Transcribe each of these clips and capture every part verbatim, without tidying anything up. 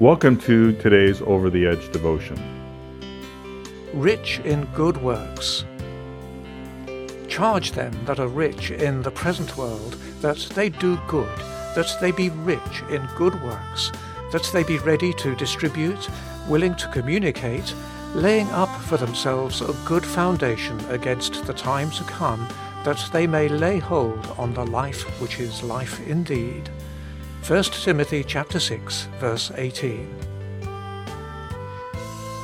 Welcome to today's Over-The-Edge devotion. Rich in good works. Charge them that are rich in the present world, that they do good, that they be rich in good works, that they be ready to distribute, willing to communicate, laying up for themselves a good foundation against the time to come, that they may lay hold on the life which is life indeed. First Timothy chapter six, verse eighteen.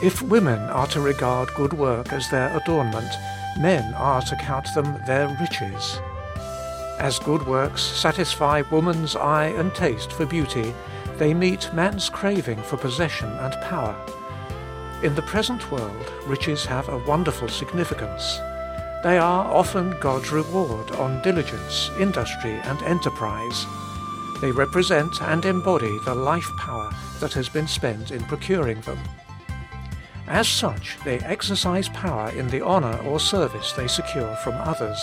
If women are to regard good work as their adornment, men are to count them their riches. As good works satisfy woman's eye and taste for beauty, they meet man's craving for possession and power. In the present world, riches have a wonderful significance. They are often God's reward on diligence, industry, and enterprise. They represent and embody the life power that has been spent in procuring them. As such, they exercise power in the honor or service they secure from others.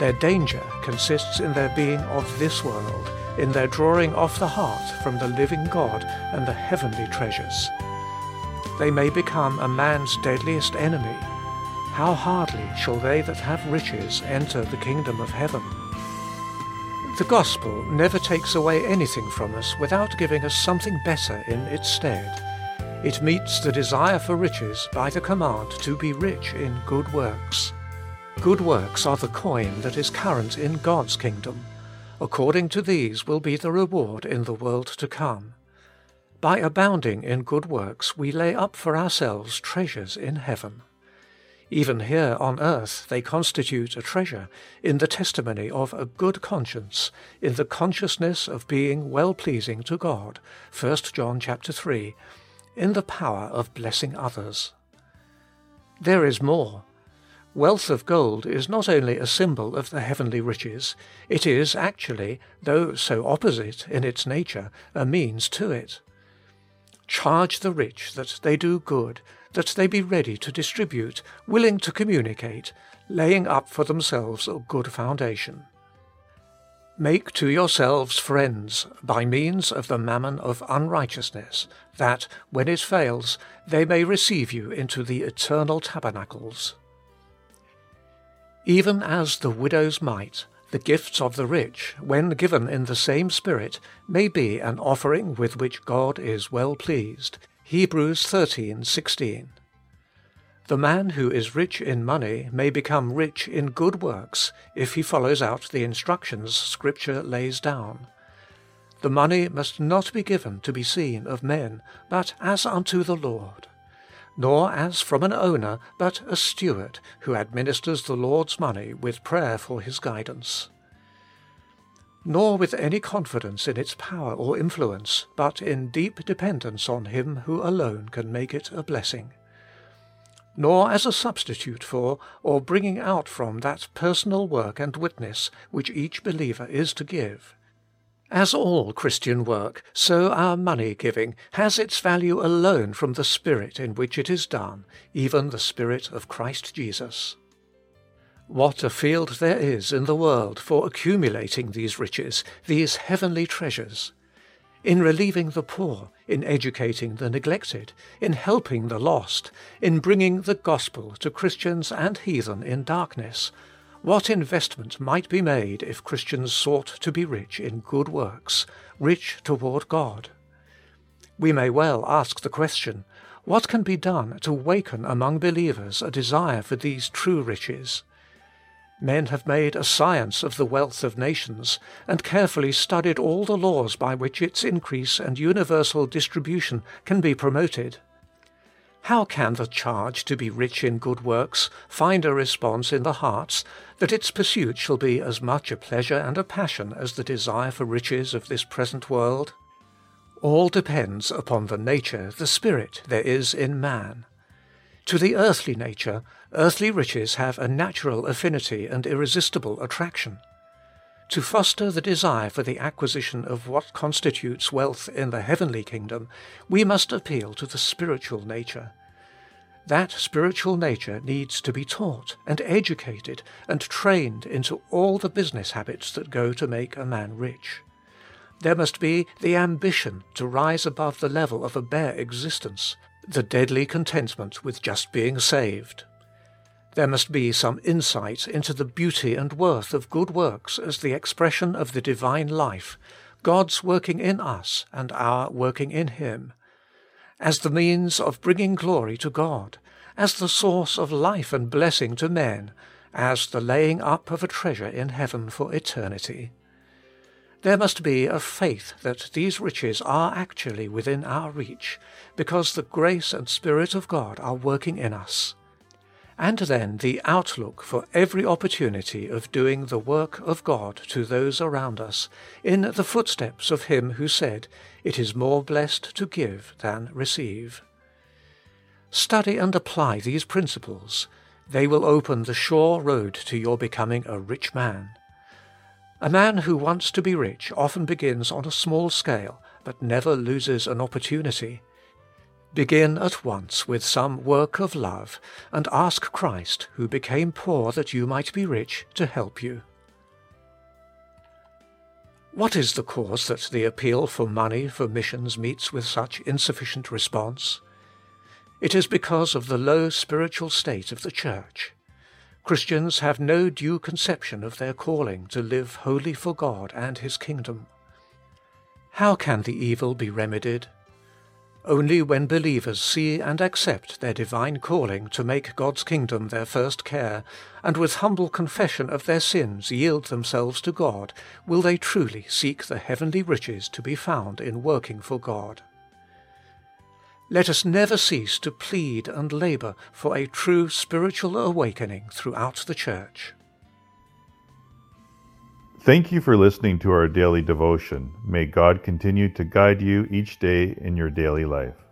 Their danger consists in their being of this world, in their drawing off the heart from the living God and the heavenly treasures. They may become a man's deadliest enemy. How hardly shall they that have riches enter the kingdom of heaven? The gospel never takes away anything from us without giving us something better in its stead. It meets the desire for riches by the command to be rich in good works. Good works are the coin that is current in God's kingdom. According to these will be the reward in the world to come. By abounding in good works, we lay up for ourselves treasures in heaven. Even here on earth they constitute a treasure in the testimony of a good conscience, in the consciousness of being well-pleasing to God, First John chapter three, in the power of blessing others. There is more. Wealth of gold is not only a symbol of the heavenly riches, it is actually, though so opposite in its nature, a means to it. Charge the rich that they do good, that they be ready to distribute, willing to communicate, laying up for themselves a good foundation. Make to yourselves friends by means of the mammon of unrighteousness, that, when it fails, they may receive you into the eternal tabernacles. Even as the widow's mite, the gifts of the rich, when given in the same spirit, may be an offering with which God is well pleased. Hebrews thirteen sixteen. The man who is rich in money may become rich in good works if he follows out the instructions Scripture lays down. The money must not be given to be seen of men, but as unto the Lord, nor as from an owner, but a steward who administers the Lord's money with prayer for his guidance. Nor with any confidence in its power or influence, but in deep dependence on him who alone can make it a blessing. Nor as a substitute for, or bringing out from that personal work and witness which each believer is to give. As all Christian work, so our money-giving has its value alone from the spirit in which it is done, even the Spirit of Christ Jesus. What a field there is in the world for accumulating these riches, these heavenly treasures! In relieving the poor, in educating the neglected, in helping the lost, in bringing the gospel to Christians and heathen in darkness, what investment might be made if Christians sought to be rich in good works, rich toward God? We may well ask the question, what can be done to waken among believers a desire for these true riches? Men have made a science of the wealth of nations, and carefully studied all the laws by which its increase and universal distribution can be promoted. How can the charge to be rich in good works find a response in the hearts that its pursuit shall be as much a pleasure and a passion as the desire for riches of this present world? All depends upon the nature, the spirit there is in man. To the earthly nature, earthly riches have a natural affinity and irresistible attraction. To foster the desire for the acquisition of what constitutes wealth in the heavenly kingdom, we must appeal to the spiritual nature. That spiritual nature needs to be taught and educated and trained into all the business habits that go to make a man rich. There must be the ambition to rise above the level of a bare existence, the deadly contentment with just being saved. There must be some insight into the beauty and worth of good works as the expression of the divine life, God's working in us and our working in Him, as the means of bringing glory to God, as the source of life and blessing to men, as the laying up of a treasure in heaven for eternity. There must be a faith that these riches are actually within our reach, because the grace and Spirit of God are working in us. And then the outlook for every opportunity of doing the work of God to those around us, in the footsteps of Him who said, "It is more blessed to give than receive." Study and apply these principles. They will open the sure road to your becoming a rich man. A man who wants to be rich often begins on a small scale, but never loses an opportunity. Begin at once with some work of love, and ask Christ, who became poor that you might be rich, to help you. What is the cause that the appeal for money for missions meets with such insufficient response? It is because of the low spiritual state of the Church. Christians have no due conception of their calling to live wholly for God and His kingdom. How can the evil be remedied? Only when believers see and accept their divine calling to make God's kingdom their first care, and with humble confession of their sins yield themselves to God, will they truly seek the heavenly riches to be found in working for God. Let us never cease to plead and labour for a true spiritual awakening throughout the Church. Thank you for listening to our daily devotion. May God continue to guide you each day in your daily life.